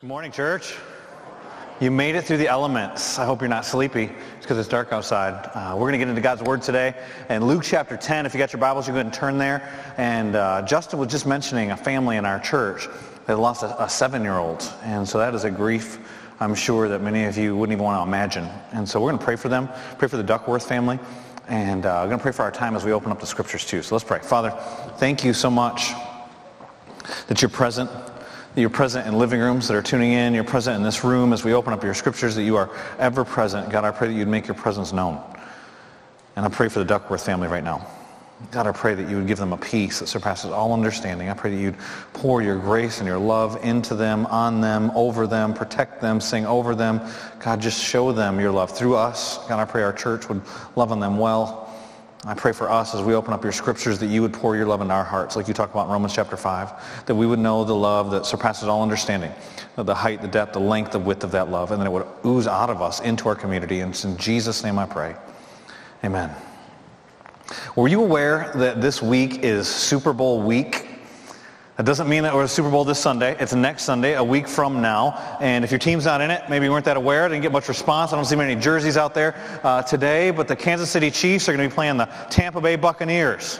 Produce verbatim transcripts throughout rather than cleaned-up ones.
Good morning, church. You made it through the elements. I hope you're not sleepy. It's because it's dark outside. Uh, we're going to get into God's Word today. And Luke chapter ten, if you got your Bibles, you go ahead and turn there. And uh, Justin was just mentioning a family in our church that lost a, a seven-year-old. And so that is a grief, I'm sure, that many of you wouldn't even want to imagine. And so we're going to pray for them, pray for the Duckworth family. And uh, we're going to pray for our time as we open up the Scriptures, too. So let's pray. Father, thank you so much that you're present. You're present in living rooms that are tuning in. You're present in this room as we open up your scriptures, that you are ever present. God, I pray that you'd make your presence known. And I pray for the Duckworth family right now. God, I pray that you would give them a peace that surpasses all understanding. I pray that you'd pour your grace and your love into them, on them, over them, protect them, sing over them. God, just show them your love through us. God, I pray our church would love on them well. I pray for us as we open up your scriptures that you would pour your love into our hearts, like you talk about in Romans chapter five, that we would know the love that surpasses all understanding, the height, the depth, the length, the width of that love, and that it would ooze out of us into our community. And it's in Jesus' name I pray. Amen. Were you aware that this week is Super Bowl week? That doesn't mean that we're at Super Bowl this Sunday. It's next Sunday, a week from now. And if your team's not in it, maybe you weren't that aware, didn't get much response. I don't see many jerseys out there uh, today. But the Kansas City Chiefs are going to be playing the Tampa Bay Buccaneers.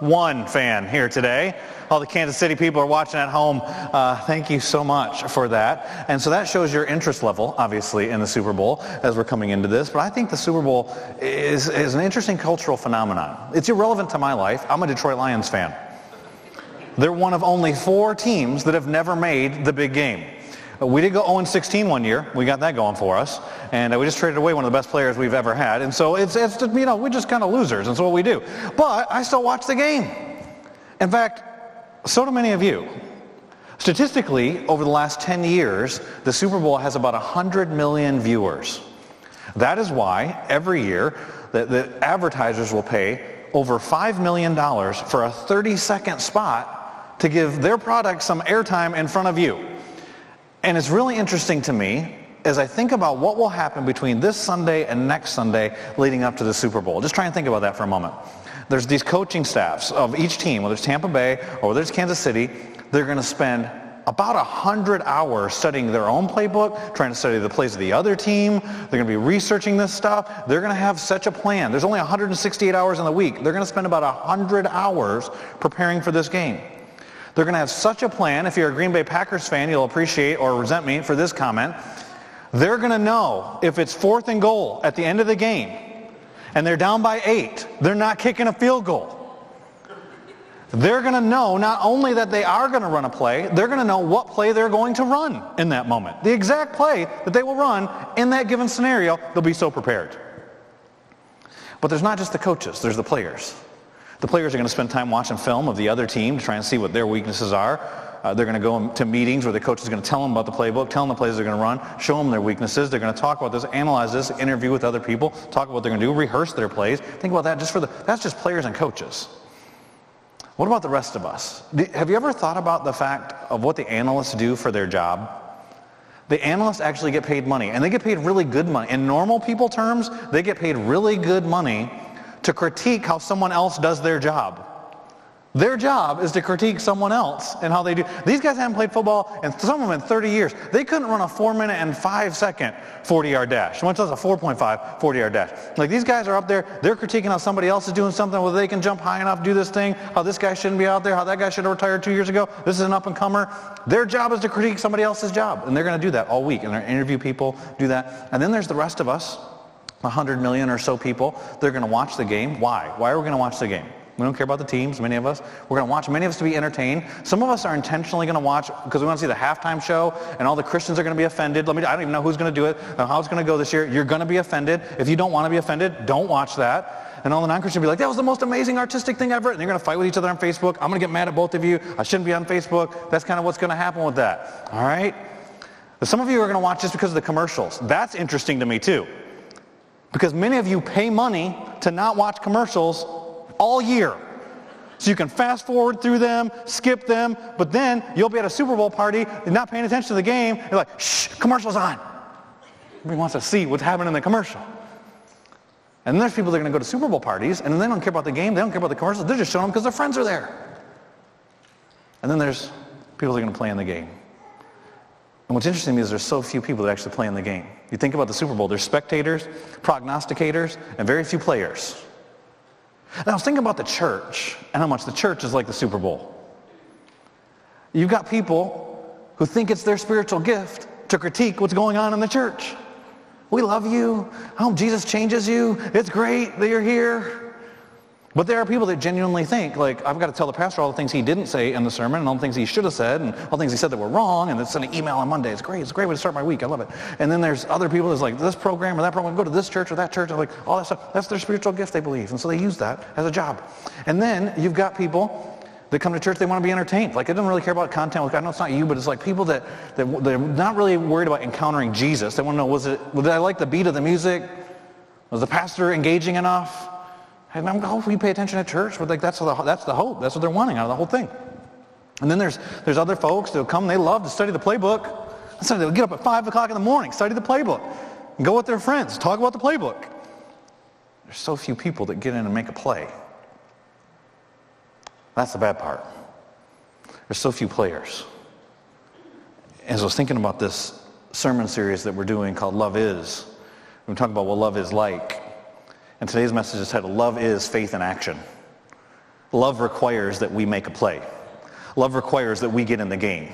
One fan here today. All the Kansas City people are watching at home. Uh, thank you so much for that. And so that shows your interest level, obviously, in the Super Bowl as we're coming into this. But I think the Super Bowl is, is an interesting cultural phenomenon. It's irrelevant to my life. I'm a Detroit Lions fan. They're one of only four teams that have never made the big game. We did go oh and sixteen one year. We got that going for us. And we just traded away one of the best players we've ever had. And so it's, it's you know, we're just kind of losers. That's what we do. But I still watch the game. In fact, so do many of you. Statistically, over the last ten years, the Super Bowl has about one hundred million viewers. That is why every year the, the advertisers will pay over five million dollars for a thirty-second spot to give their product some airtime in front of you. And it's really interesting to me as I think about what will happen between this Sunday and next Sunday leading up to the Super Bowl. Just try and think about that for a moment. There's these coaching staffs of each team, whether it's Tampa Bay or whether it's Kansas City, they're going to spend about one hundred hours studying their own playbook, trying to study the plays of the other team. They're going to be researching this stuff. They're going to have such a plan. There's only one hundred sixty-eight hours in the week. They're going to spend about one hundred hours preparing for this game. They're going to have such a plan. If you're a Green Bay Packers fan, you'll appreciate or resent me for this comment. They're going to know if it's fourth and goal at the end of the game and they're down by eight, they're not kicking a field goal. They're going to know not only that they are going to run a play, they're going to know what play they're going to run in that moment. The exact play that they will run in that given scenario, they'll be so prepared. But there's not just the coaches, there's the players. The players are going to spend time watching film of the other team to try and see what their weaknesses are. Uh, they're going to go to meetings where the coach is going to tell them about the playbook, tell them the plays they're going to run, show them their weaknesses. They're going to talk about this, analyze this, interview with other people, talk about what they're going to do, rehearse their plays. Think about that just for the, that's just players and coaches. What about the rest of us? Have you ever thought about the fact of what the analysts do for their job? The analysts actually get paid money, and they get paid really good money. In normal people terms, they get paid really good money to critique how someone else does their job. Their job is to critique someone else and how they do. These guys haven't played football, and some of them in thirty years. They couldn't run a four minute and five second forty yard dash. Once that's a four point five forty yard dash. Like these guys are up there, they're critiquing how somebody else is doing something, whether they can jump high enough, do this thing, how this guy shouldn't be out there, how that guy should have retired two years ago. This is an up and comer. Their job is to critique somebody else's job, and they're going to do that all week, and they're going to interview people, do that. And then there's the rest of us. one hundred million or so people, they're going to watch the game. Why? Why are we going to watch the game? We don't care about the teams, many of us. We're going to watch many of us to be entertained. Some of us are intentionally going to watch because we want to see the halftime show and all the Christians are going to be offended. Let me, I don't even know who's going to do it, how it's going to go this year. You're going to be offended. If you don't want to be offended, don't watch that. And all the non-Christians will be like, that was the most amazing artistic thing ever. And they're going to fight with each other on Facebook. I'm going to get mad at both of you. I shouldn't be on Facebook. That's kind of what's going to happen with that. All right? But some of you are going to watch just because of the commercials. That's interesting to me too. Because many of you pay money to not watch commercials all year. So you can fast forward through them, skip them, but then you'll be at a Super Bowl party, you're not paying attention to the game, you're like, shh, commercial's on. Everybody wants to see what's happening in the commercial. And then there's people that are going to go to Super Bowl parties, and they don't care about the game, they don't care about the commercials, they're just showing them because their friends are there. And then there's people that are going to play in the game. And what's interesting is there's so few people that actually play in the game. You think about the Super Bowl, there's spectators, prognosticators, and very few players. And I was thinking about the church and how much the church is like the Super Bowl. You've got people who think it's their spiritual gift to critique what's going on in the church. We love you. I hope Jesus changes you. It's great that you're here. But there are people that genuinely think, like, I've got to tell the pastor all the things he didn't say in the sermon and all the things he should have said and all the things he said that were wrong, and then send an email on Monday. It's great. It's a great way to start my week. I love it. And then there's other people that's like, this program or that program, go to this church or that church, and like all that stuff. That's their spiritual gift, they believe. And so they use that as a job. And then you've got people that come to church, they want to be entertained. Like, they don't really care about content with God. I know it's not you, but it's like people that, that they're not really worried about encountering Jesus. They want to know, was it, did I like the beat of the music? Was the pastor engaging enough? And I'm hopefully you pay attention at church, but like that's the, that's the hope. That's what they're wanting out of the whole thing. And then there's there's other folks that'll come. They love to study the playbook. So they'll get up at five o'clock in the morning, study the playbook, and go with their friends, talk about the playbook. There's so few people that get in and make a play. That's the bad part. There's so few players. As I was thinking about this sermon series that we're doing called Love Is, we're talking about what love is like. And today's message is titled, Love Is Faith in Action. Love requires that we make a play. Love requires that we get in the game.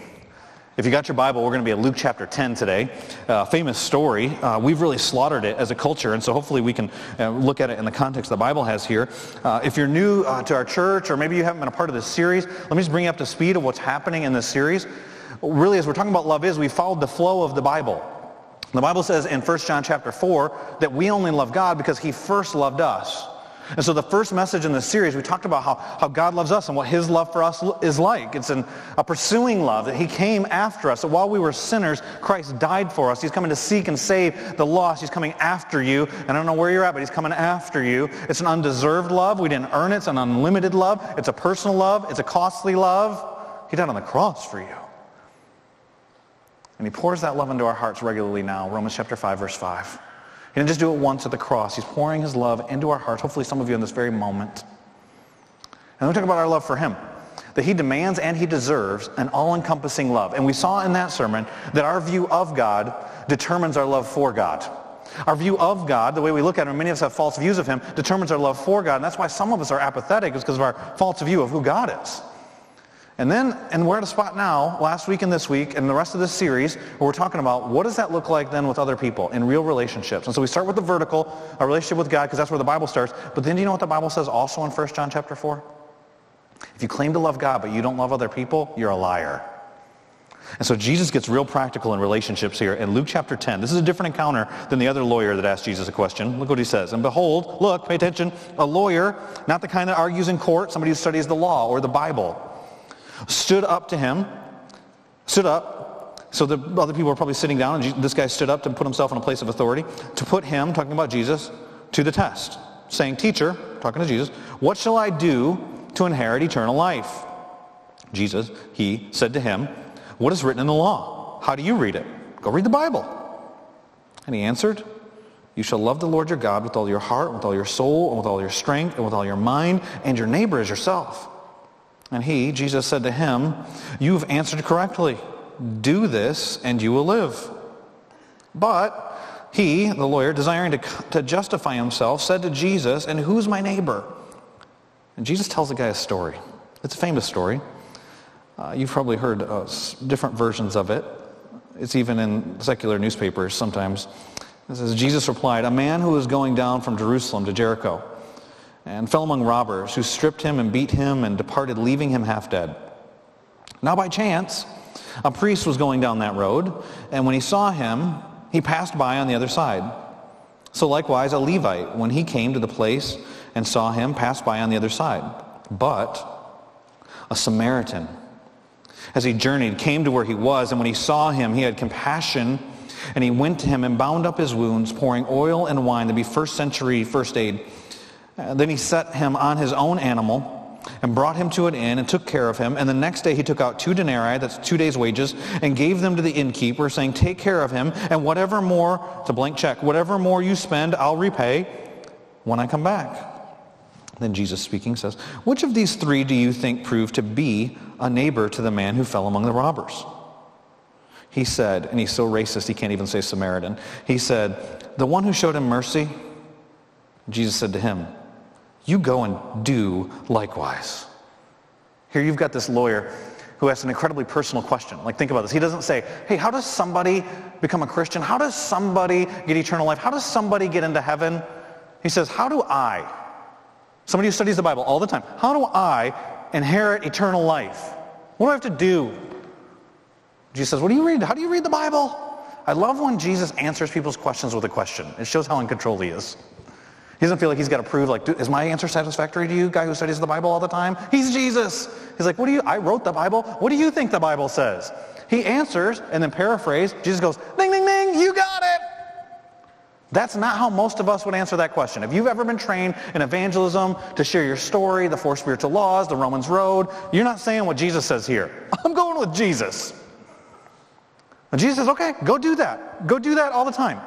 If you got your Bible, we're going to be at Luke chapter ten today. Uh, famous story. Uh, we've really slaughtered it as a culture, and so hopefully we can uh, look at it in the context the Bible has here. Uh, if you're new uh, to our church, or maybe you haven't been a part of this series, let me just bring you up to speed of what's happening in this series. Really, as we're talking about love is, we followed the flow of the Bible. The Bible says in First John chapter four that we only love God because he first loved us. And so the first message in this series, we talked about how, how God loves us and what his love for us is like. It's an, a pursuing love, that he came after us. So while we were sinners, Christ died for us. He's coming to seek and save the lost. He's coming after you. And I don't know where you're at, but he's coming after you. It's an undeserved love. We didn't earn it. It's an unlimited love. It's a personal love. It's a costly love. He died on the cross for you. And he pours that love into our hearts regularly now. Romans chapter five, verse five. He didn't just do it once at the cross. He's pouring his love into our hearts, hopefully some of you in this very moment. And we talk about our love for him, that he demands and he deserves an all-encompassing love. And we saw in that sermon that our view of God determines our love for God. Our view of God, the way we look at him, many of us have false views of him, determines our love for God. And that's why some of us are apathetic, is because of our false view of who God is. And then, and we're at a spot now, last week and this week, and the rest of this series, where we're talking about what does that look like then with other people in real relationships. And so we start with the vertical, our relationship with God, because that's where the Bible starts. But then do you know what the Bible says also in First John chapter four? If you claim to love God, but you don't love other people, you're a liar. And so Jesus gets real practical in relationships here in Luke chapter ten. This is a different encounter than the other lawyer that asked Jesus a question. Look what he says. And behold, look, pay attention, a lawyer, not the kind that argues in court, somebody who studies the law or the Bible, stood up to him, stood up, so the other people were probably sitting down, and this guy stood up to put himself in a place of authority, to put him, talking about Jesus, to the test, saying, teacher, talking to Jesus, what shall I do to inherit eternal life? Jesus, he said to him, what is written in the law? How do you read it? Go read the Bible. And he answered, you shall love the Lord your God with all your heart, with all your soul, and with all your strength, and with all your mind, and your neighbor as yourself. And he, Jesus, said to him, you've answered correctly. Do this, and you will live. But he, the lawyer, desiring to, to justify himself, said to Jesus, and who's my neighbor? And Jesus tells the guy a story. It's a famous story. Uh, you've probably heard uh, different versions of it. It's even in secular newspapers sometimes. It says, Jesus replied, a man who was going down from Jerusalem to Jericho, and fell among robbers, who stripped him and beat him and departed, leaving him half dead. Now by chance, a priest was going down that road, and when he saw him, he passed by on the other side. So likewise, a Levite, when he came to the place and saw him, passed by on the other side. But a Samaritan, as he journeyed, came to where he was, and when he saw him, he had compassion, and he went to him and bound up his wounds, pouring oil and wine. That'd be first century first aid. And then he set him on his own animal and brought him to an inn and took care of him. And the next day he took out two denarii, that's two days' wages, and gave them to the innkeeper, saying, take care of him, and whatever more, it's a blank check, whatever more you spend, I'll repay when I come back. Then Jesus speaking says, which of these three do you think proved to be a neighbor to the man who fell among the robbers? He said, and he's so racist he can't even say Samaritan. He said, the one who showed him mercy, Jesus said to him, you go and do likewise. Here you've got this lawyer who asks an incredibly personal question. Like, think about this. He doesn't say, hey, how does somebody become a Christian? How does somebody get eternal life? How does somebody get into heaven? He says, how do I, somebody who studies the Bible all the time, how do I inherit eternal life? What do I have to do? Jesus says, what do you read? How do you read the Bible? I love when Jesus answers people's questions with a question. It shows how in control he is. He doesn't feel like he's got to prove, like, is my answer satisfactory to you, guy who studies the Bible all the time? He's Jesus. He's like, what do you, I wrote the Bible. What do you think the Bible says? He answers, and then paraphrase, Jesus goes, ding, ding, ding, you got it. That's not how most of us would answer that question. If you've ever been trained in evangelism to share your story, the four spiritual laws, the Romans road, you're not saying what Jesus says here. I'm going with Jesus. And Jesus says, okay, go do that. Go do that all the time.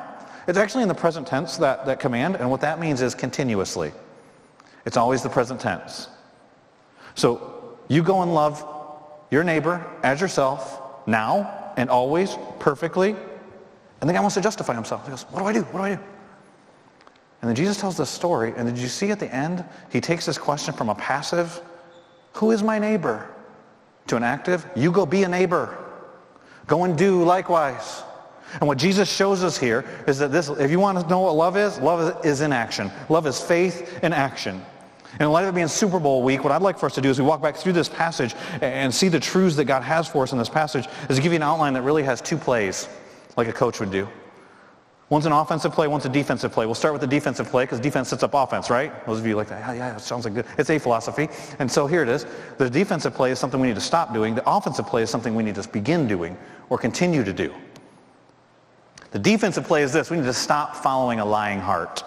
It's actually in the present tense, that, that command, and what that means is continuously. It's always the present tense. So you go and love your neighbor as yourself now and always perfectly. And the guy wants to justify himself. He goes, what do I do? What do I do? And then Jesus tells this story, and did you see at the end, he takes this question from a passive, who is my neighbor, to an active, you go be a neighbor. Go and do likewise. And what Jesus shows us here is that this, if you want to know what love is, love is in action. Love is faith in action. And in light of it being Super Bowl week, what I'd like for us to do as we walk back through this passage and see the truths that God has for us in this passage is to give you an outline that really has two plays, like a coach would do. One's an offensive play, one's a defensive play. We'll start with the defensive play because defense sets up offense, right? Those of you like that, yeah, yeah, it sounds like good. It's a philosophy. And so here it is. The defensive play is something we need to stop doing. The offensive play is something we need to begin doing or continue to do. The defensive play is this. We need to stop following a lying heart.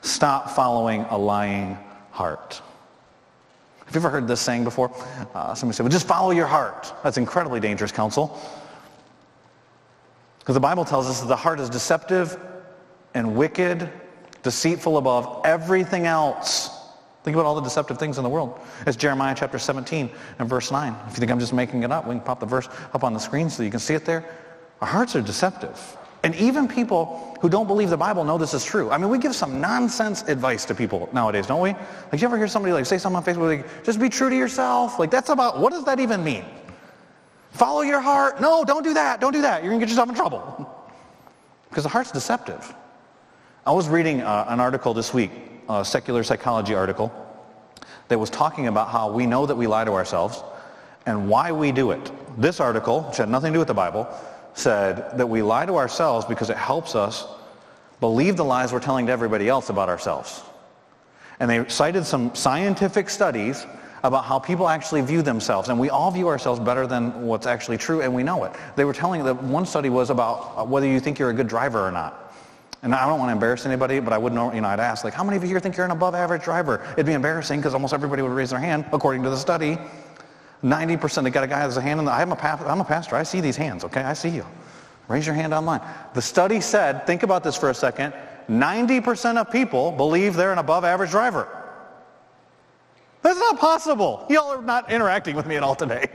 Stop following a lying heart. Have you ever heard this saying before? Uh, somebody said, well, just follow your heart. That's incredibly dangerous counsel. Because the Bible tells us that the heart is deceptive and wicked, deceitful above everything else. Think about all the deceptive things in the world. It's Jeremiah chapter seventeen and verse nine. If you think I'm just making it up, we can pop the verse up on the screen so you can see it there. Our hearts are deceptive. And even people who don't believe the Bible know this is true. I mean, we give some nonsense advice to people nowadays, don't we? Like, you ever hear somebody like say something on Facebook, like, just be true to yourself? Like, that's about, what does that even mean? Follow your heart. No, don't do that. Don't do that. You're going to get yourself in trouble. Because the heart's deceptive. I was reading uh, an article this week, a secular psychology article, that was talking about how we know that we lie to ourselves and why we do it. This article, which had nothing to do with the Bible, said that we lie to ourselves because it helps us believe the lies we're telling to everybody else about ourselves. And they cited some scientific studies about how people actually view themselves. And we all view ourselves better than what's actually true, and we know it. They were telling that one study was about whether you think you're a good driver or not. And I don't want to embarrass anybody, but I would know, you know, I'd ask, like, how many of you here think you're an above average driver? It'd be embarrassing because almost everybody would raise their hand, according to the study. ninety percent, they got a guy that's a hand in the, I'm a, I'm a pastor, I see these hands, okay, I see you. Raise your hand online. The study said, think about this for a second, ninety percent of people believe they're an above average driver. That's not possible. Y'all are not interacting with me at all today.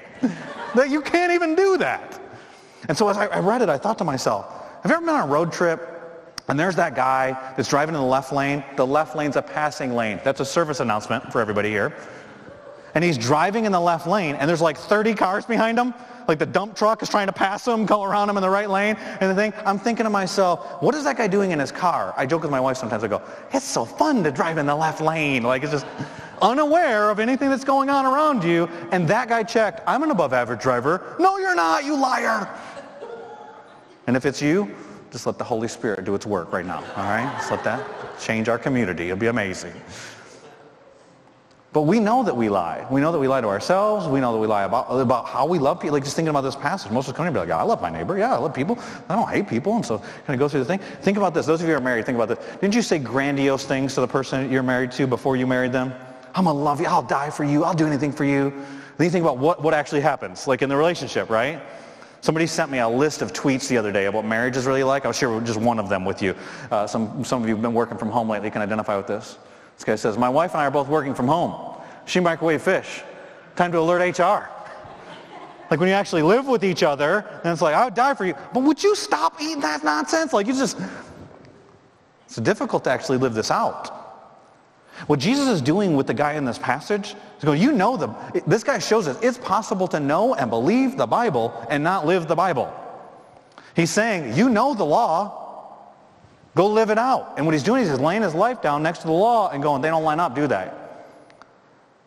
You can't even do that. And so as I read it, I thought to myself, have you ever been on a road trip and there's that guy that's driving in the left lane? The left lane's a passing lane. That's a service announcement for everybody here. And he's driving in the left lane, and there's like thirty cars behind him. Like the dump truck is trying to pass him, go around him in the right lane. And the thing, I'm thinking to myself, what is that guy doing in his car? I joke with my wife sometimes. I go, it's so fun to drive in the left lane. Like, it's just unaware of anything that's going on around you. And that guy checked, I'm an above average driver. No, you're not, you liar. And if it's you, just let the Holy Spirit do its work right now. All right, just let that change our community. It'll be amazing. But we know that we lie. We know that we lie to ourselves. We know that we lie about, about how we love people. Like, just thinking about this passage, most of us come and be like, I love my neighbor. Yeah, I love people. I don't hate people. And so kind of go through the thing. Think about this. Those of you who are married, think about this. Didn't you say grandiose things to the person you're married to before you married them? I'm going to love you. I'll die for you. I'll do anything for you. Then you think about what, what actually happens, like in the relationship, right? Somebody sent me a list of tweets the other day about what marriage is really like. I'll share just one of them with you. Uh, some, some of you have been working from home lately. You can identify with this. This guy says, my wife and I are both working from home. She microwaved fish. Time to alert H R. Like when you actually live with each other, and it's like, I would die for you. But would you stop eating that nonsense? Like you just, it's difficult to actually live this out. What Jesus is doing with the guy in this passage is going, you know, the, this guy shows us it's possible to know and believe the Bible and not live the Bible. He's saying, you know the law, go live it out. And what he's doing is he's laying his life down next to the law and going, they don't line up, do they?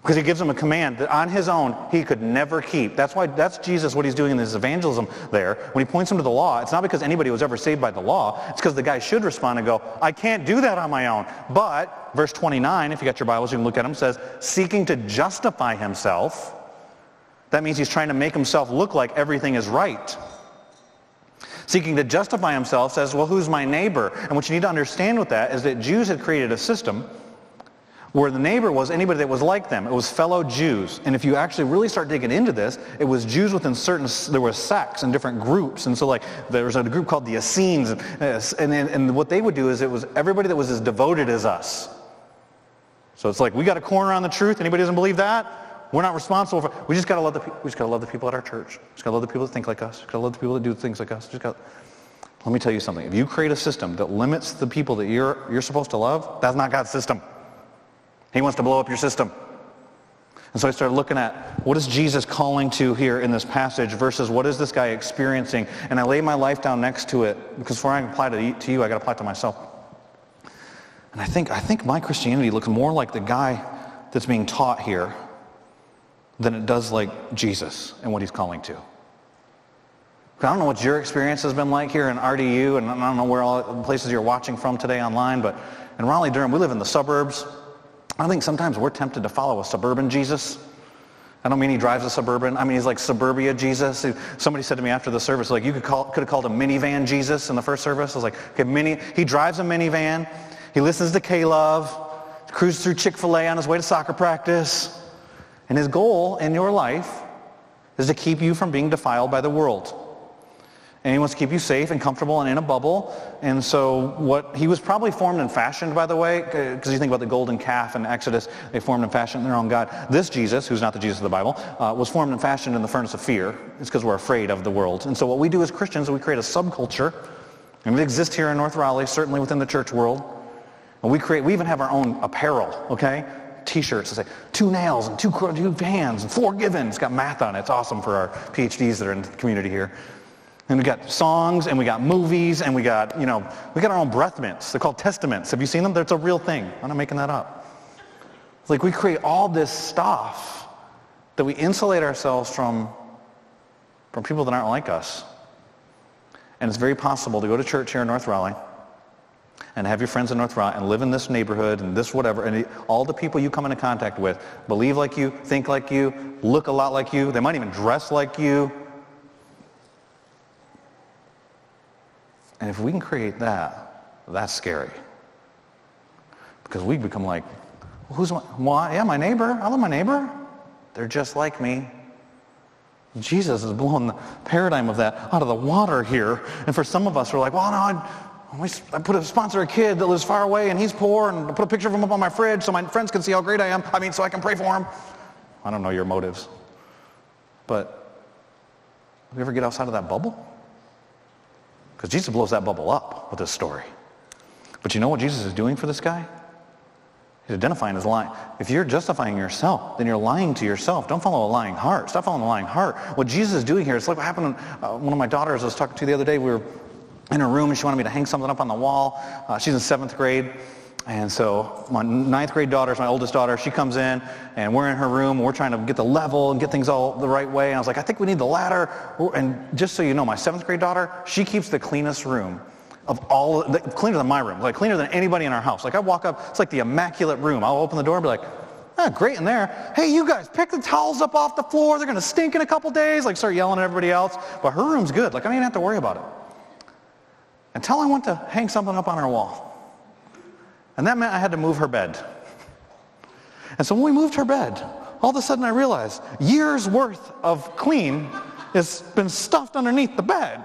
Because he gives them a command that on his own he could never keep. That's why that's Jesus, what he's doing in his evangelism there. When he points them to the law, it's not because anybody was ever saved by the law. It's because the guy should respond and go, I can't do that on my own. But, verse twenty-nine, if you got your Bibles, you can look at him, says, seeking to justify himself. That means he's trying to make himself look like everything is right. Seeking to justify himself says, well, who's my neighbor? And what you need to understand with that is that Jews had created a system where the neighbor was anybody that was like them. It was fellow Jews. And if you actually really start digging into this, it was Jews within certain, there were sects and different groups. And so like there was a group called the Essenes. And, and, and what they would do is it was everybody that was as devoted as us. So it's like, we got a corner on the truth. Anybody doesn't believe that? We're not responsible for it. We just got to love the people. We just got to love the people at our church. Just got to love the people that think like us. Just got to love the people that do things like us. Just got. Let me tell you something. If you create a system that limits the people that you're you're supposed to love, that's not God's system. He wants to blow up your system. And so I started looking at, what is Jesus calling to here in this passage versus what is this guy experiencing? And I lay my life down next to it, because before I can apply to, to you, I got to apply it to myself. And I think, I think my Christianity looks more like the guy that's being taught here than it does like Jesus and what he's calling to. I don't know what your experience has been like here in R D U, and I don't know where all the places you're watching from today online, but in Raleigh-Durham, we live in the suburbs. I think sometimes we're tempted to follow a suburban Jesus. I don't mean he drives a Suburban. I mean, he's like suburbia Jesus. Somebody said to me after the service, like, you could call, could have called him minivan Jesus in the first service. I was like, okay, mini. He drives a minivan. He listens to K-Love, cruises through Chick-fil-A on his way to soccer practice. And his goal in your life is to keep you from being defiled by the world. And he wants to keep you safe and comfortable and in a bubble. And so what he was probably formed and fashioned, by the way, because you think about the golden calf in Exodus, they formed and fashioned their own God. This Jesus, who's not the Jesus of the Bible, uh, was formed and fashioned in the furnace of fear. It's because we're afraid of the world. And so what we do as Christians is we create a subculture, and it exists here in North Raleigh, certainly within the church world. And we create, we even have our own apparel, okay? T-shirts that say, two nails and two, two hands and four given. It's got math on it. It's awesome for our P H Ds that are in the community here. And we got songs, and we got movies, and we got, you know, we got our own breath mints. They're called testaments. Have you seen them? That's a real thing. I'm not making that up. It's like we create all this stuff that we insulate ourselves from, from people that aren't like us. And it's very possible to go to church here in North Raleigh and have your friends in North Raleigh and live in this neighborhood and this whatever, and all the people you come into contact with believe like you, think like you, look a lot like you. They might even dress like you. And if we can create that, that's scary. Because we become like, well, who's my, well, yeah, my neighbor. I love my neighbor. They're just like me. Jesus is blowing the paradigm of that out of the water here. And for some of us, we're like, well, no, I, I put a sponsor a kid that lives far away and he's poor and I put a picture of him up on my fridge so my friends can see how great I am. I mean, so I can pray for him. I don't know your motives. But do we ever get outside of that bubble? Because Jesus blows that bubble up with this story. But you know what Jesus is doing for this guy? He's identifying his lie. If you're justifying yourself, then you're lying to yourself. Don't follow a lying heart. Stop following a lying heart. What Jesus is doing here, it's like what happened when uh, one of my daughters I was talking to the other day. We were in her room and she wanted me to hang something up on the wall. Uh, she's in seventh grade. And so my ninth grade daughter is my oldest daughter. She comes in and we're in her room. We're trying to get the level and get things all the right way. And I was like, I think we need the ladder. And just so you know, my seventh grade daughter, she keeps the cleanest room of all, the, cleaner than my room, like cleaner than anybody in our house. Like I walk up, it's like the immaculate room. I'll open the door and be like, ah, great in there. Hey, you guys, pick the towels up off the floor. They're going to stink in a couple days. Like start yelling at everybody else. But her room's good. Like I don't even have to worry about it. Until I went to hang something up on her wall. And that meant I had to move her bed. And so when we moved her bed, all of a sudden I realized years worth of clean has been stuffed underneath the bed.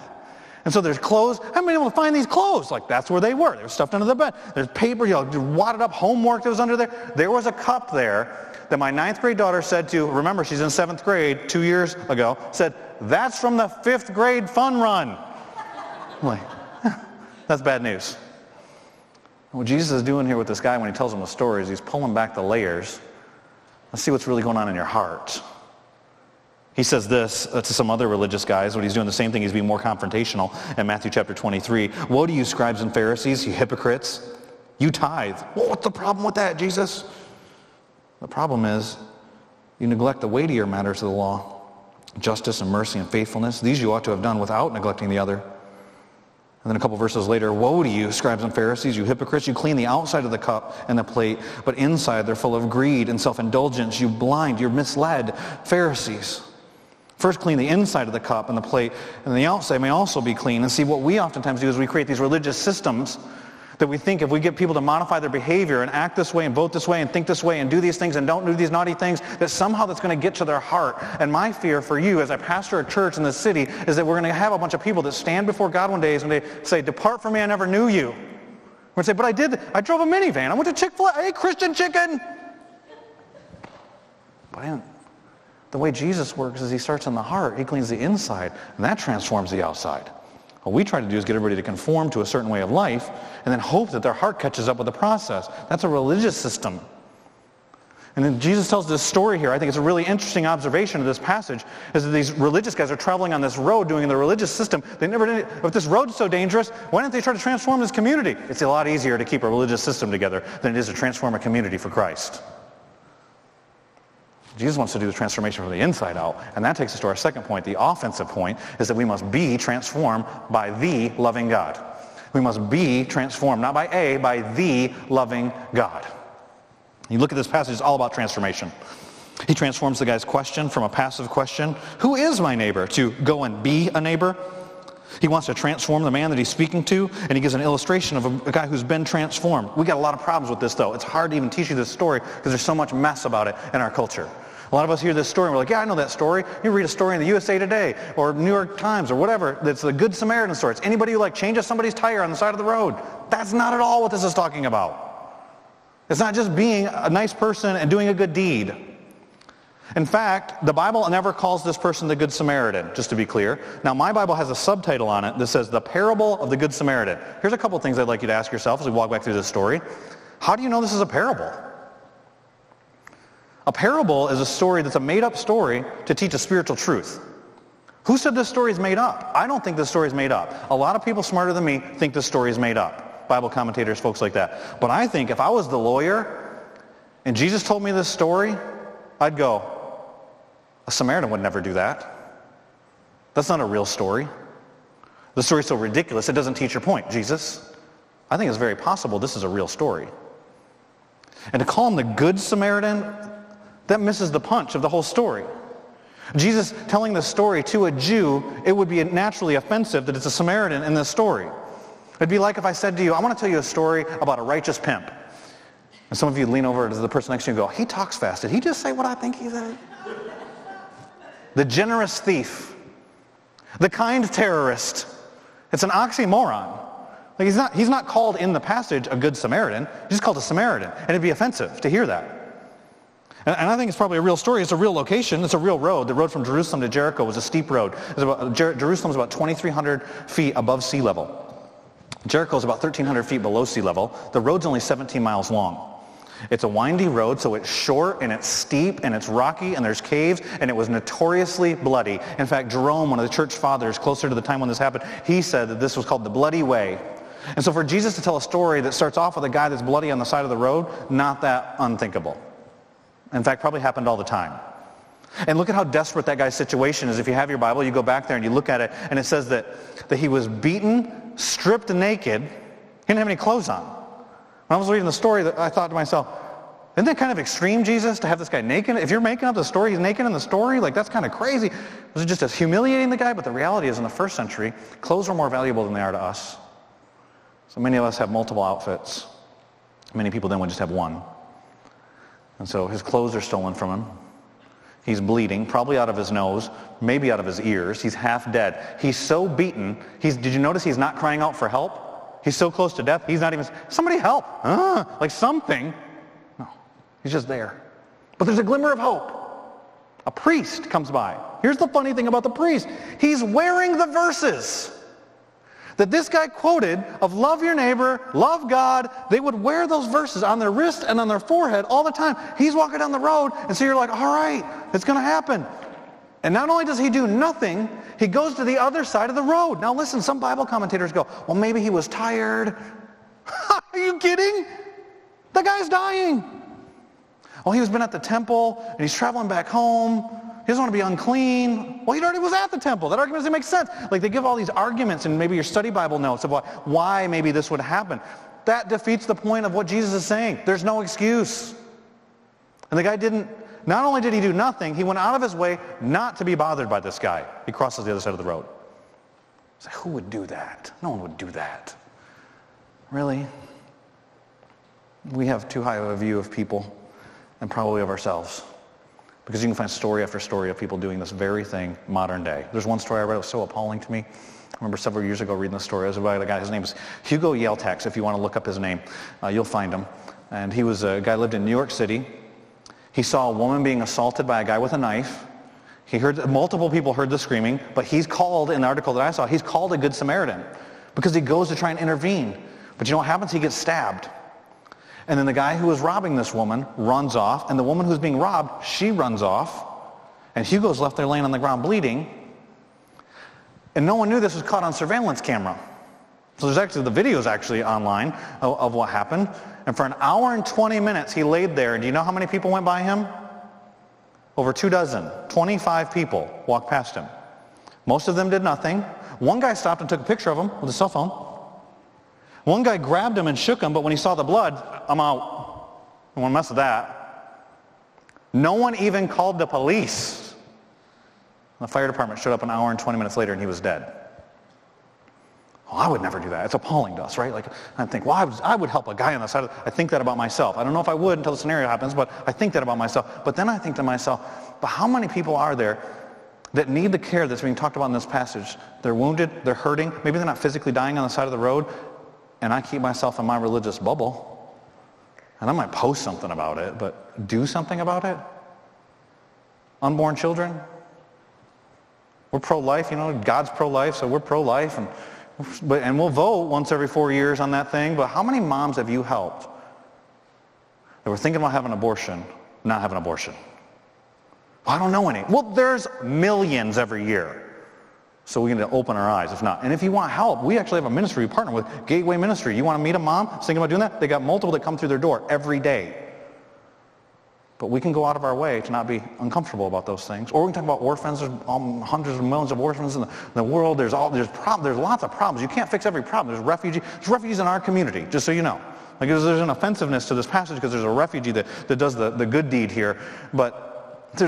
And so there's clothes. I haven't been able to find these clothes. Like, that's where they were. They were stuffed under the bed. There's paper, you know, wadded up homework that was under there. There was a cup there that my ninth grade daughter said to, remember, she's in seventh grade two years ago, said, that's from the fifth grade fun run. I'm like, that's bad news. What Jesus is doing here with this guy when he tells him the story is he's pulling back the layers. Let's see what's really going on in your heart. He says this uh, to some other religious guys when he's doing the same thing. He's being more confrontational in Matthew chapter twenty-three. Woe to you, scribes and Pharisees, you hypocrites. You tithe. Well, what's the problem with that, Jesus? The problem is you neglect the weightier matters of the law, justice and mercy and faithfulness. These you ought to have done without neglecting the other. And then a couple verses later, woe to you, scribes and Pharisees, you hypocrites. You clean the outside of the cup and the plate, but inside they're full of greed and self-indulgence. You blind, you're misled Pharisees. First clean the inside of the cup and the plate, and the outside may also be clean. And see, what we oftentimes do is we create these religious systems that we think if we get people to modify their behavior and act this way and vote this way and think this way and do these things and don't do these naughty things, that somehow that's going to get to their heart. And my fear for you as I pastor a church in this city is that we're going to have a bunch of people that stand before God one day and they say, depart from me, I never knew you. We're going to say, but I did, I drove a minivan. I went to Chick-fil-A, I ate Christian chicken. But I didn't. The way Jesus works is he starts in the heart. He cleans the inside, and that transforms the outside. What we try to do is get everybody to conform to a certain way of life and then hope that their heart catches up with the process. That's a religious system. And then Jesus tells this story here. I think it's a really interesting observation of this passage is that these religious guys are traveling on this road doing the religious system. They never did it. If this road's so dangerous, why don't they try to transform this community? It's a lot easier to keep a religious system together than it is to transform a community for Christ. Jesus wants to do the transformation from the inside out. And that takes us to our second point. The offensive point is that we must be transformed by the loving God. We must be transformed, not by a, by the loving God. You look at this passage, it's all about transformation. He transforms the guy's question from a passive question, who is my neighbor, to go and be a neighbor. He wants to transform the man that he's speaking to, and he gives an illustration of a, a guy who's been transformed. We got a lot of problems with this, though. It's hard to even teach you this story because there's so much mess about it in our culture. A lot of us hear this story, and we're like, yeah, I know that story. You read a story in the U S A Today or New York Times or whatever. That's the Good Samaritan story. It's anybody who, like, changes somebody's tire on the side of the road. That's not at all what this is talking about. It's not just being a nice person and doing a good deed. In fact, the Bible never calls this person the Good Samaritan, just to be clear. Now, my Bible has a subtitle on it that says, The Parable of the Good Samaritan. Here's a couple things I'd like you to ask yourself as we walk back through this story. How do you know this is a parable? A parable is a story that's a made-up story to teach a spiritual truth. Who said this story is made up? I don't think this story is made up. A lot of people smarter than me think this story is made up. Bible commentators, folks like that. But I think if I was the lawyer and Jesus told me this story, I'd go, a Samaritan would never do that. That's not a real story. The story's so ridiculous, it doesn't teach your point, Jesus. I think it's very possible this is a real story. And to call him the Good Samaritan, that misses the punch of the whole story. Jesus telling the story to a Jew, it would be naturally offensive that it's a Samaritan in this story. It'd be like if I said to you, I want to tell you a story about a righteous pimp. And some of you lean over to the person next to you and go, he talks fast. Did he just say what I think he said? The generous thief. The kind terrorist. It's an oxymoron. Like he's not, he's not called in the passage a good Samaritan. He's just called a Samaritan. And it'd be offensive to hear that. And, and I think it's probably a real story. It's a real location. It's a real road. The road from Jerusalem to Jericho was a steep road. About, Jer- Jerusalem's about twenty-three hundred feet above sea level. Jericho's about thirteen hundred feet below sea level. The road's only seventeen miles long. It's a windy road, so it's short, and it's steep, and it's rocky, and there's caves, and it was notoriously bloody. In fact, Jerome, one of the church fathers, closer to the time when this happened, he said that this was called the bloody way. And so for Jesus to tell a story that starts off with a guy that's bloody on the side of the road, not that unthinkable. In fact, probably happened all the time. And look at how desperate that guy's situation is. If you have your Bible, you go back there and you look at it, and it says that, that he was beaten, stripped naked. He didn't have any clothes on. When I was reading the story, I thought to myself, isn't that kind of extreme, Jesus, to have this guy naked? If you're making up the story, he's naked in the story? Like, that's kind of crazy. Was it just as humiliating the guy? But the reality is, in the first century, clothes were more valuable than they are to us. So many of us have multiple outfits. Many people then would just have one. And so his clothes are stolen from him. He's bleeding, probably out of his nose, maybe out of his ears. He's half dead. He's so beaten. He's, did you notice he's not crying out for help? He's so close to death. He's not even, somebody help, uh, like something. No, he's just there. But there's a glimmer of hope. A priest comes by. Here's the funny thing about the priest. He's wearing the verses that this guy quoted of love your neighbor, love God. They would wear those verses on their wrist and on their forehead all the time. He's walking down the road, and so you're like, all right, it's going to happen. And not only does he do nothing, he goes to the other side of the road. Now listen, some Bible commentators go, well, maybe he was tired. Are you kidding? The guy's dying. Well, he was been at the temple, and he's traveling back home. He doesn't want to be unclean. Well, he already was at the temple. That argument doesn't make sense. Like, they give all these arguments and maybe your study Bible notes about why maybe this would happen. That defeats the point of what Jesus is saying. There's no excuse. And the guy didn't, not only did he do nothing, he went out of his way not to be bothered by this guy. He crosses the other side of the road. It's like, who would do that? No one would do that. Really? We have too high of a view of people. And probably of ourselves. Because you can find story after story of people doing this very thing modern day. There's one story I read that was so appalling to me. I remember several years ago reading this story. It was about a guy, his name is Hugo Yeltex. If you want to look up his name, uh, you'll find him. And he was a guy who lived in New York City. He saw a woman being assaulted by a guy with a knife. He heard, multiple people heard the screaming, but he's called, in the article that I saw, he's called a Good Samaritan because he goes to try and intervene. But you know what happens? He gets stabbed. And then the guy who was robbing this woman runs off, and the woman who's being robbed, she runs off, and Hugo's left there laying on the ground bleeding, and no one knew this was caught on surveillance camera. So there's actually, the video's actually online of, of what happened, and for an hour and twenty minutes he laid there, and do you know how many people went by him? Over two dozen, twenty-five people walked past him. Most of them did nothing. One guy stopped and took a picture of him with his cell phone. One guy grabbed him and shook him, but when he saw the blood, I'm out. I don't want to mess with that. No one even called the police. The fire department showed up an hour and twenty minutes later, and he was dead. Oh, I would never do that. It's appalling to us, right? Like, I think, well, I would, I would help a guy on the side. I think that about myself. I don't know if I would until the scenario happens, but I think that about myself. But then I think to myself, but how many people are there that need the care that's being talked about in this passage? They're wounded, they're hurting, maybe they're not physically dying on the side of the road, and I keep myself in my religious bubble. And I might post something about it, but do something about it? Unborn children? We're pro-life, you know, God's pro-life, so we're pro-life. And, and we'll vote once every four years on that thing, but how many moms have you helped that were thinking about having an abortion, not having an abortion? Well, I don't know any. Well, there's millions every year. So we need to open our eyes, if not. And if you want help, we actually have a ministry we partner with, Gateway Ministry. You want to meet a mom? Thinking about doing that? They got multiple that come through their door every day. But we can go out of our way to not be uncomfortable about those things. Or we can talk about orphans. There's um, hundreds of millions of orphans in the, in the world. There's all there's prob- There's lots of problems. You can't fix every problem. There's refugees. There's refugees in our community, just so you know. Like there's, there's an offensiveness to this passage because there's a refugee that, that does the, the good deed here. But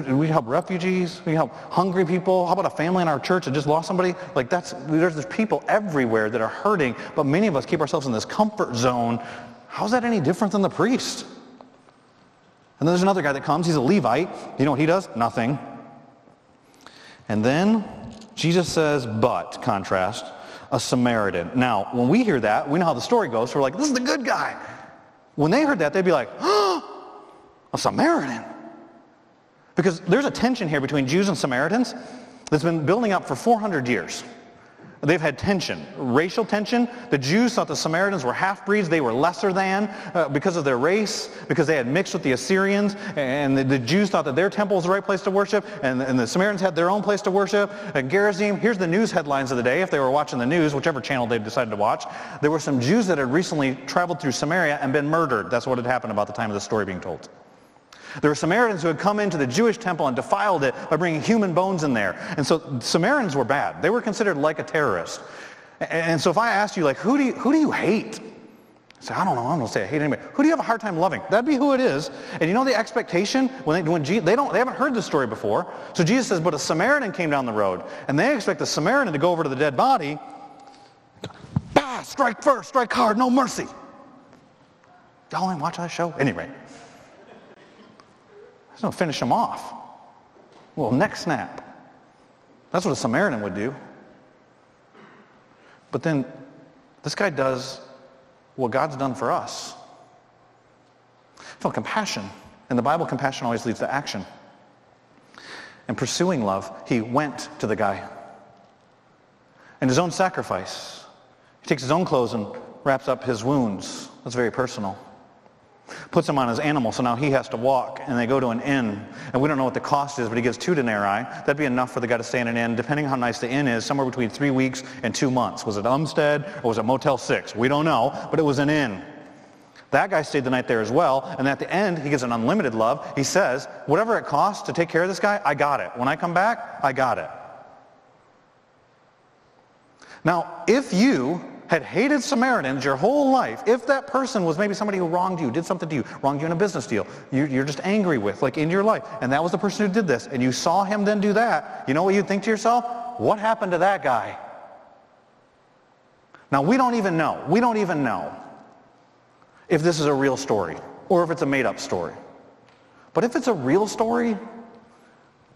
we help refugees, we help hungry people. How about a family in our church that just lost somebody? Like that's, there's there's people everywhere that are hurting, but many of us keep ourselves in this comfort zone. How's that any different than the priest? And then there's another guy that comes, he's a Levite. You know what he does? Nothing. And then Jesus says, but, contrast, a Samaritan. Now, when we hear that, we know how the story goes. So we're like, this is the good guy. When they heard that, they'd be like, oh, a Samaritan. Because there's a tension here between Jews and Samaritans that's been building up for four hundred years. They've had tension, racial tension. The Jews thought the Samaritans were half-breeds. They were lesser than uh, because of their race, because they had mixed with the Assyrians. And the, the Jews thought that their temple was the right place to worship. And, and the Samaritans had their own place to worship. And Gerizim, here's the news headlines of the day. If they were watching the news, whichever channel they decided to watch, there were some Jews that had recently traveled through Samaria and been murdered. That's what had happened about the time of the story being told. There were Samaritans who had come into the Jewish temple and defiled it by bringing human bones in there. And so Samaritans were bad. They were considered like a terrorist. And so if I asked you, like, who do you, who do you hate? I say, I don't know. I'm going to say I hate anybody. Who do you have a hard time loving? That'd be who it is. And you know the expectation? When they, when Je- they, don't, they haven't heard this story before. So Jesus says, but a Samaritan came down the road. And they expect the Samaritan to go over to the dead body. Bah, strike first, strike hard, no mercy. Y'all ain't watch that show? Anyway. There's no finish them off. Well, neck snap. That's what a Samaritan would do. But then this guy does what God's done for us. Felt compassion. In the Bible, compassion always leads to action. And pursuing love, he went to the guy. And his own sacrifice. He takes his own clothes and wraps up his wounds. That's very personal. Puts him on his animal, so now he has to walk, and they go to an inn, and we don't know what the cost is, but he gives two denarii. That'd be enough for the guy to stay in an inn, depending on how nice the inn is, somewhere between three weeks and two months. Was it Umstead, or was it Motel six? We don't know, but it was an inn. That guy stayed the night there as well, and at the end, he gives an unlimited love. He says, whatever it costs to take care of this guy, I got it. When I come back, I got it. Now, if you had hated Samaritans your whole life, if that person was maybe somebody who wronged you, did something to you, wronged you in a business deal, you, you're just angry with, like in your life, and that was the person who did this, and you saw him then do that, you know what you'd think to yourself? What happened to that guy? Now, we don't even know. We don't even know if this is a real story or if it's a made-up story. But if it's a real story,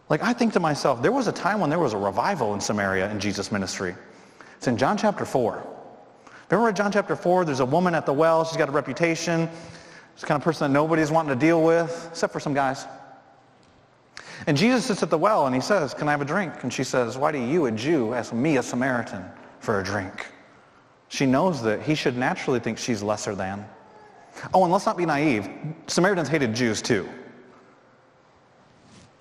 like I think to myself, there was a time when there was a revival in Samaria in Jesus' ministry. It's in John chapter four. Remember in John chapter four, there's a woman at the well. She's got a reputation. She's the kind of person that nobody's wanting to deal with, except for some guys. And Jesus sits at the well, and he says, can I have a drink? And she says, why do you, a Jew, ask me, a Samaritan, for a drink? She knows that he should naturally think she's lesser than. Oh, and let's not be naive. Samaritans hated Jews too.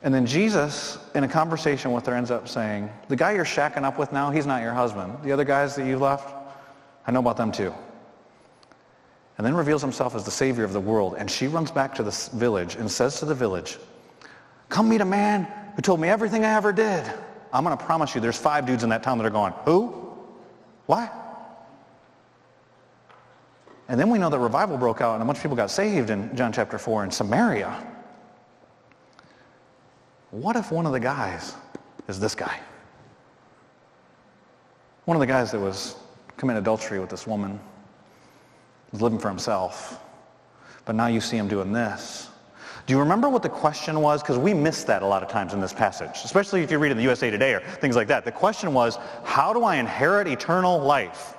And then Jesus, in a conversation with her, ends up saying, the guy you're shacking up with now, he's not your husband. The other guys that you left, I know about them too. And then reveals himself as the Savior of the world. And she runs back to the village and says to the village, come meet a man who told me everything I ever did. I'm going to promise you there's five dudes in that town that are going, who? Why? And then we know that revival broke out and a bunch of people got saved in John chapter four in Samaria. What if one of the guys is this guy? One of the guys that was commit adultery with this woman. He's living for himself. But now you see him doing this. Do you remember what the question was? Because we miss that a lot of times in this passage, especially if you read in the U S A Today or things like that. The question was, how do I inherit eternal life?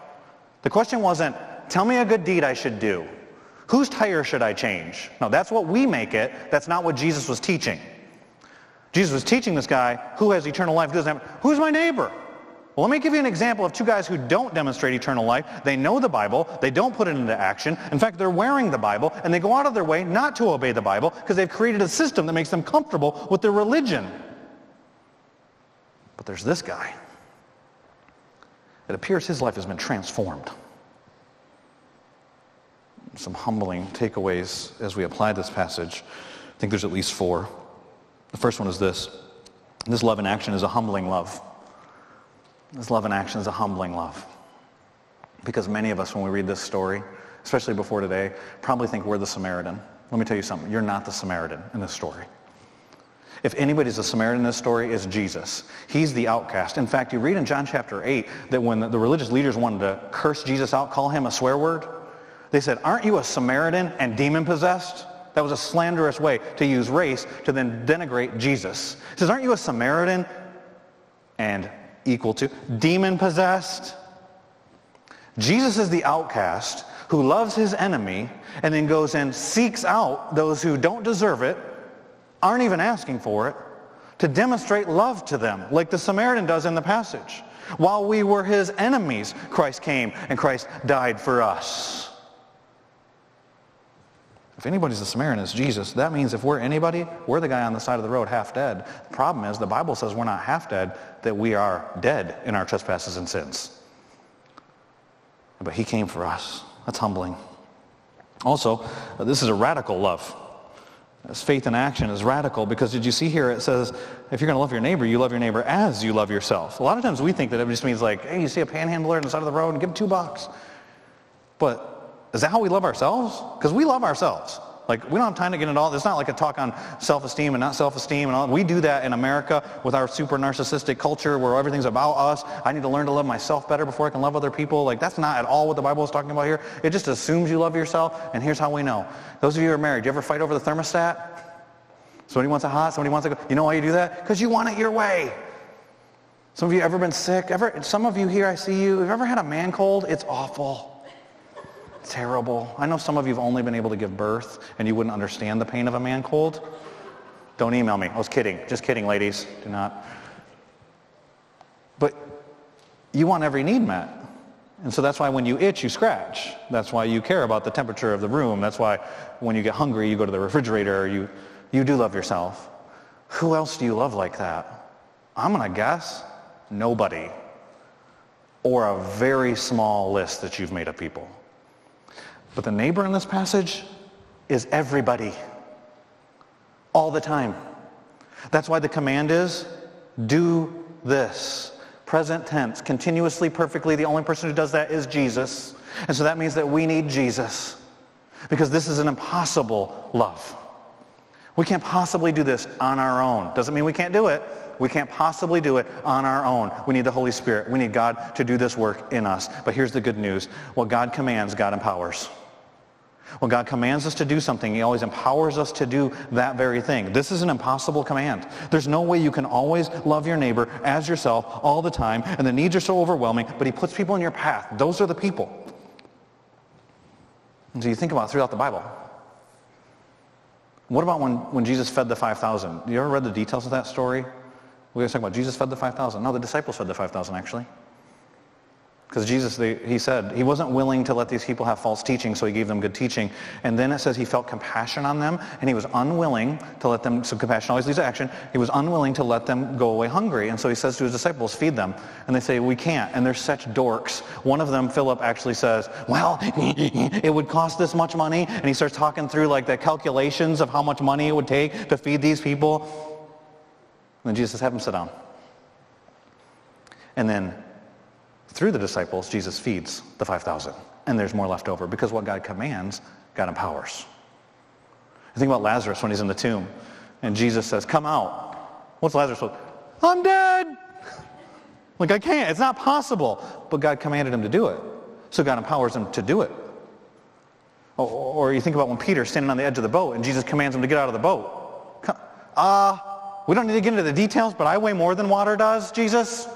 The question wasn't, tell me a good deed I should do. Whose tire should I change? No, that's what we make it. That's not what Jesus was teaching. Jesus was teaching this guy who has eternal life, doesn't have, who's my neighbor? Well, let me give you an example of two guys who don't demonstrate eternal life. They know the Bible. They don't put it into action. In fact, they're wearing the Bible, and they go out of their way not to obey the Bible because they've created a system that makes them comfortable with their religion. But there's this guy. It appears his life has been transformed. Some humbling takeaways as we apply this passage. I think there's at least four. The first one is this. This love in action is a humbling love. This love in action is a humbling love. Because many of us, when we read this story, especially before today, probably think we're the Samaritan. Let me tell you something. You're not the Samaritan in this story. If anybody's the Samaritan in this story, it's Jesus. He's the outcast. In fact, you read in John chapter eight that when the religious leaders wanted to curse Jesus out, call him a swear word, they said, aren't you a Samaritan and demon-possessed? That was a slanderous way to use race to then denigrate Jesus. He says, aren't you a Samaritan and equal to demon-possessed? Jesus is the outcast who loves his enemy and then goes and seeks out those who don't deserve it, aren't even asking for it, to demonstrate love to them, like the Samaritan does in the passage. While we were his enemies, Christ came and Christ died for us. If anybody's a Samaritan, it's Jesus. That means if we're anybody, we're the guy on the side of the road half dead. The problem is the Bible says we're not half dead, that we are dead in our trespasses and sins. But he came for us. That's humbling. Also, this is a radical love. This faith in action is radical because did you see here it says, if you're going to love your neighbor, you love your neighbor as you love yourself. A lot of times we think that it just means like, hey, you see a panhandler on the side of the road and give him two bucks. But is that how we love ourselves? Because we love ourselves. Like, we don't have time to get into all this. It's not like a talk on self-esteem and not self-esteem and all. We do that in America with our super narcissistic culture where everything's about us. I need to learn to love myself better before I can love other people. Like, that's not at all what the Bible is talking about here. It just assumes you love yourself, and here's how we know. Those of you who are married, you ever fight over the thermostat? Somebody wants it hot, somebody wants it cold. You know why you do that? Because you want it your way. Some of you ever been sick? Ever? Some of you here, I see you. Have you ever had a man cold? It's awful. It's terrible. I know some of you have only been able to give birth, and you wouldn't understand the pain of a man cold. Don't email me. I was kidding. Just kidding, ladies. Do not. But you want every need met. And so that's why when you itch, you scratch. That's why you care about the temperature of the room. That's why when you get hungry, you go to the refrigerator. Or you, you do love yourself. Who else do you love like that? I'm going to guess nobody. Or a very small list that you've made of people. But the neighbor in this passage is everybody. All the time. That's why the command is, do this. Present tense, continuously, perfectly. The only person who does that is Jesus. And so that means that we need Jesus. Because this is an impossible love. We can't possibly do this on our own. Doesn't mean we can't do it. We can't possibly do it on our own. We need the Holy Spirit. We need God to do this work in us. But here's the good news. What God commands, God empowers. When God commands us to do something, he always empowers us to do that very thing. This is an impossible command. There's no way you can always love your neighbor as yourself all the time, and the needs are so overwhelming, but he puts people in your path. Those are the people. And so you think about it throughout the Bible. What about when, when Jesus fed the five thousand? You ever read the details of that story? We were talking about Jesus fed the five thousand. No, the disciples fed the five thousand, actually. Because Jesus, they, he said, he wasn't willing to let these people have false teaching, so he gave them good teaching. And then it says he felt compassion on them, and he was unwilling to let them, so compassion always leads to action, he was unwilling to let them go away hungry. And so he says to his disciples, feed them. And they say, we can't. And they're such dorks. One of them, Philip, actually says, well, it would cost this much money. And he starts talking through like the calculations of how much money it would take to feed these people. And then Jesus says, have them sit down. And then through the disciples, Jesus feeds the five thousand, and there's more left over, because what God commands, God empowers. I think about Lazarus when he's in the tomb, and Jesus says, come out. What's Lazarus? I'm dead. Like, I can't. It's not possible. But God commanded him to do it, so God empowers him to do it. Or, or you think about when Peter's standing on the edge of the boat, and Jesus commands him to get out of the boat. Come, uh, we don't need to get into the details, but I weigh more than water does, Jesus.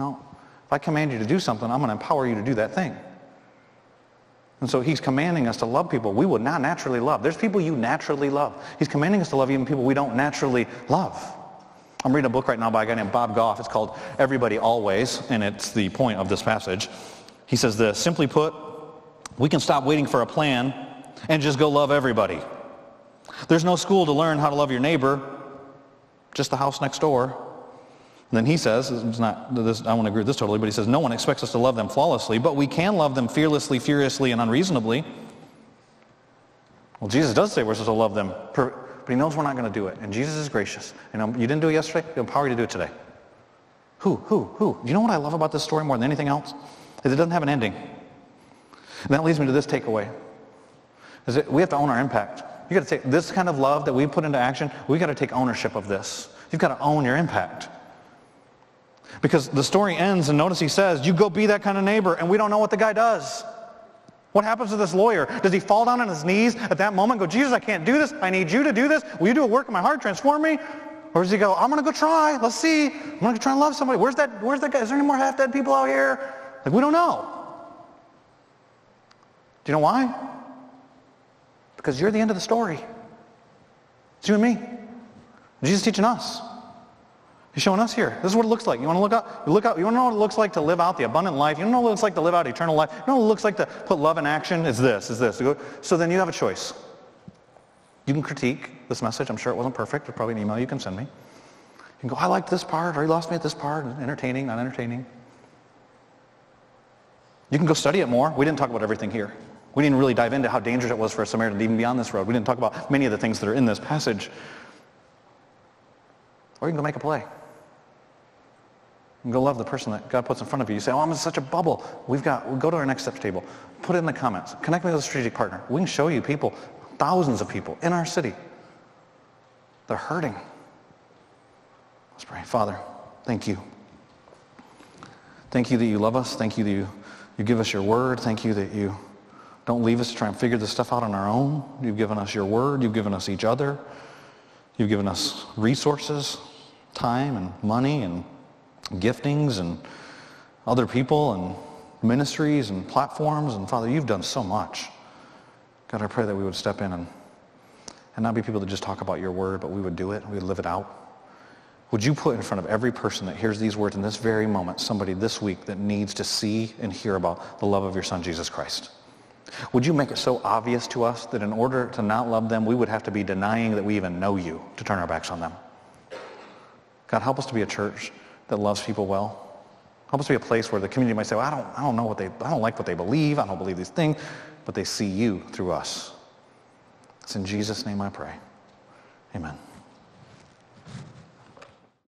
No. If I command you to do something, I'm going to empower you to do that thing. And so he's commanding us to love people we would not naturally love. There's people you naturally love. He's commanding us to love even people we don't naturally love. I'm reading a book right now by a guy named Bob Goff. It's called Everybody Always, and it's the point of this passage. He says this, simply put, we can stop waiting for a plan and just go love everybody. There's no school to learn how to love your neighbor, just the house next door. And then he says, it's not, this, I won't agree with this totally, but he says, no one expects us to love them flawlessly, but we can love them fearlessly, furiously, and unreasonably. Well, Jesus does say we're supposed to love them, but he knows we're not going to do it. And Jesus is gracious. And you didn't do it yesterday, he'll empower you to do it today. Who, who, who? You know what I love about this story more than anything else? Is it doesn't have an ending. And that leads me to this takeaway. Is that we have to own our impact. You got to take this kind of love that we put into action, we got to take ownership of this. You've got to own your impact. Because the story ends, and notice he says, you go be that kind of neighbor, and we don't know what the guy does. What happens to this lawyer? Does he fall down on his knees at that moment and go, Jesus, I can't do this. I need you to do this. Will you do a work in my heart, transform me? Or does he go, I'm going to go try. Let's see. I'm going to try and love somebody. Where's that, where's that guy? Is there any more half-dead people out here? Like, we don't know. Do you know why? Because you're the end of the story. It's you and me. Jesus is teaching us. He's showing us here. This is what it looks like. You want to look up? You look up. You want to know what it looks like to live out the abundant life? You want to know what it looks like to live out eternal life? You know what it looks like to put love in action? It's this, it's this. So then you have a choice. You can critique this message. I'm sure it wasn't perfect. There's probably an email you can send me. You can go, I liked this part, or you lost me at this part. Entertaining, not entertaining. You can go study it more. We didn't talk about everything here. We didn't really dive into how dangerous it was for a Samaritan to even be on this road. We didn't talk about many of the things that are in this passage. Or you can go make a play. And go love the person that God puts in front of you. You say, oh, I'm in such a bubble. We've got, we'll go to our next steps table. Put it in the comments. Connect me with a strategic partner. We can show you people, thousands of people in our city. They're hurting. Let's pray. Father, thank you. Thank you that you love us. Thank you that you, you give us your word. Thank you that you don't leave us to try and figure this stuff out on our own. You've given us your word. You've given us each other. You've given us resources, time and money and giftings and other people and ministries and platforms. And Father, you've done so much. God, I pray that we would step in and, and not be people that just talk about your word, but we would do it. We would live it out. Would you put in front of every person that hears these words in this very moment, somebody this week that needs to see and hear about the love of your Son, Jesus Christ? Would you make it so obvious to us that in order to not love them, we would have to be denying that we even know you, to turn our backs on them? God, help us to be a church that loves people well. Help us to be a place where the community might say, well, I don't, I don't know what they, I don't like what they believe. I don't believe these things, but they see you through us. It's in Jesus' name I pray. Amen.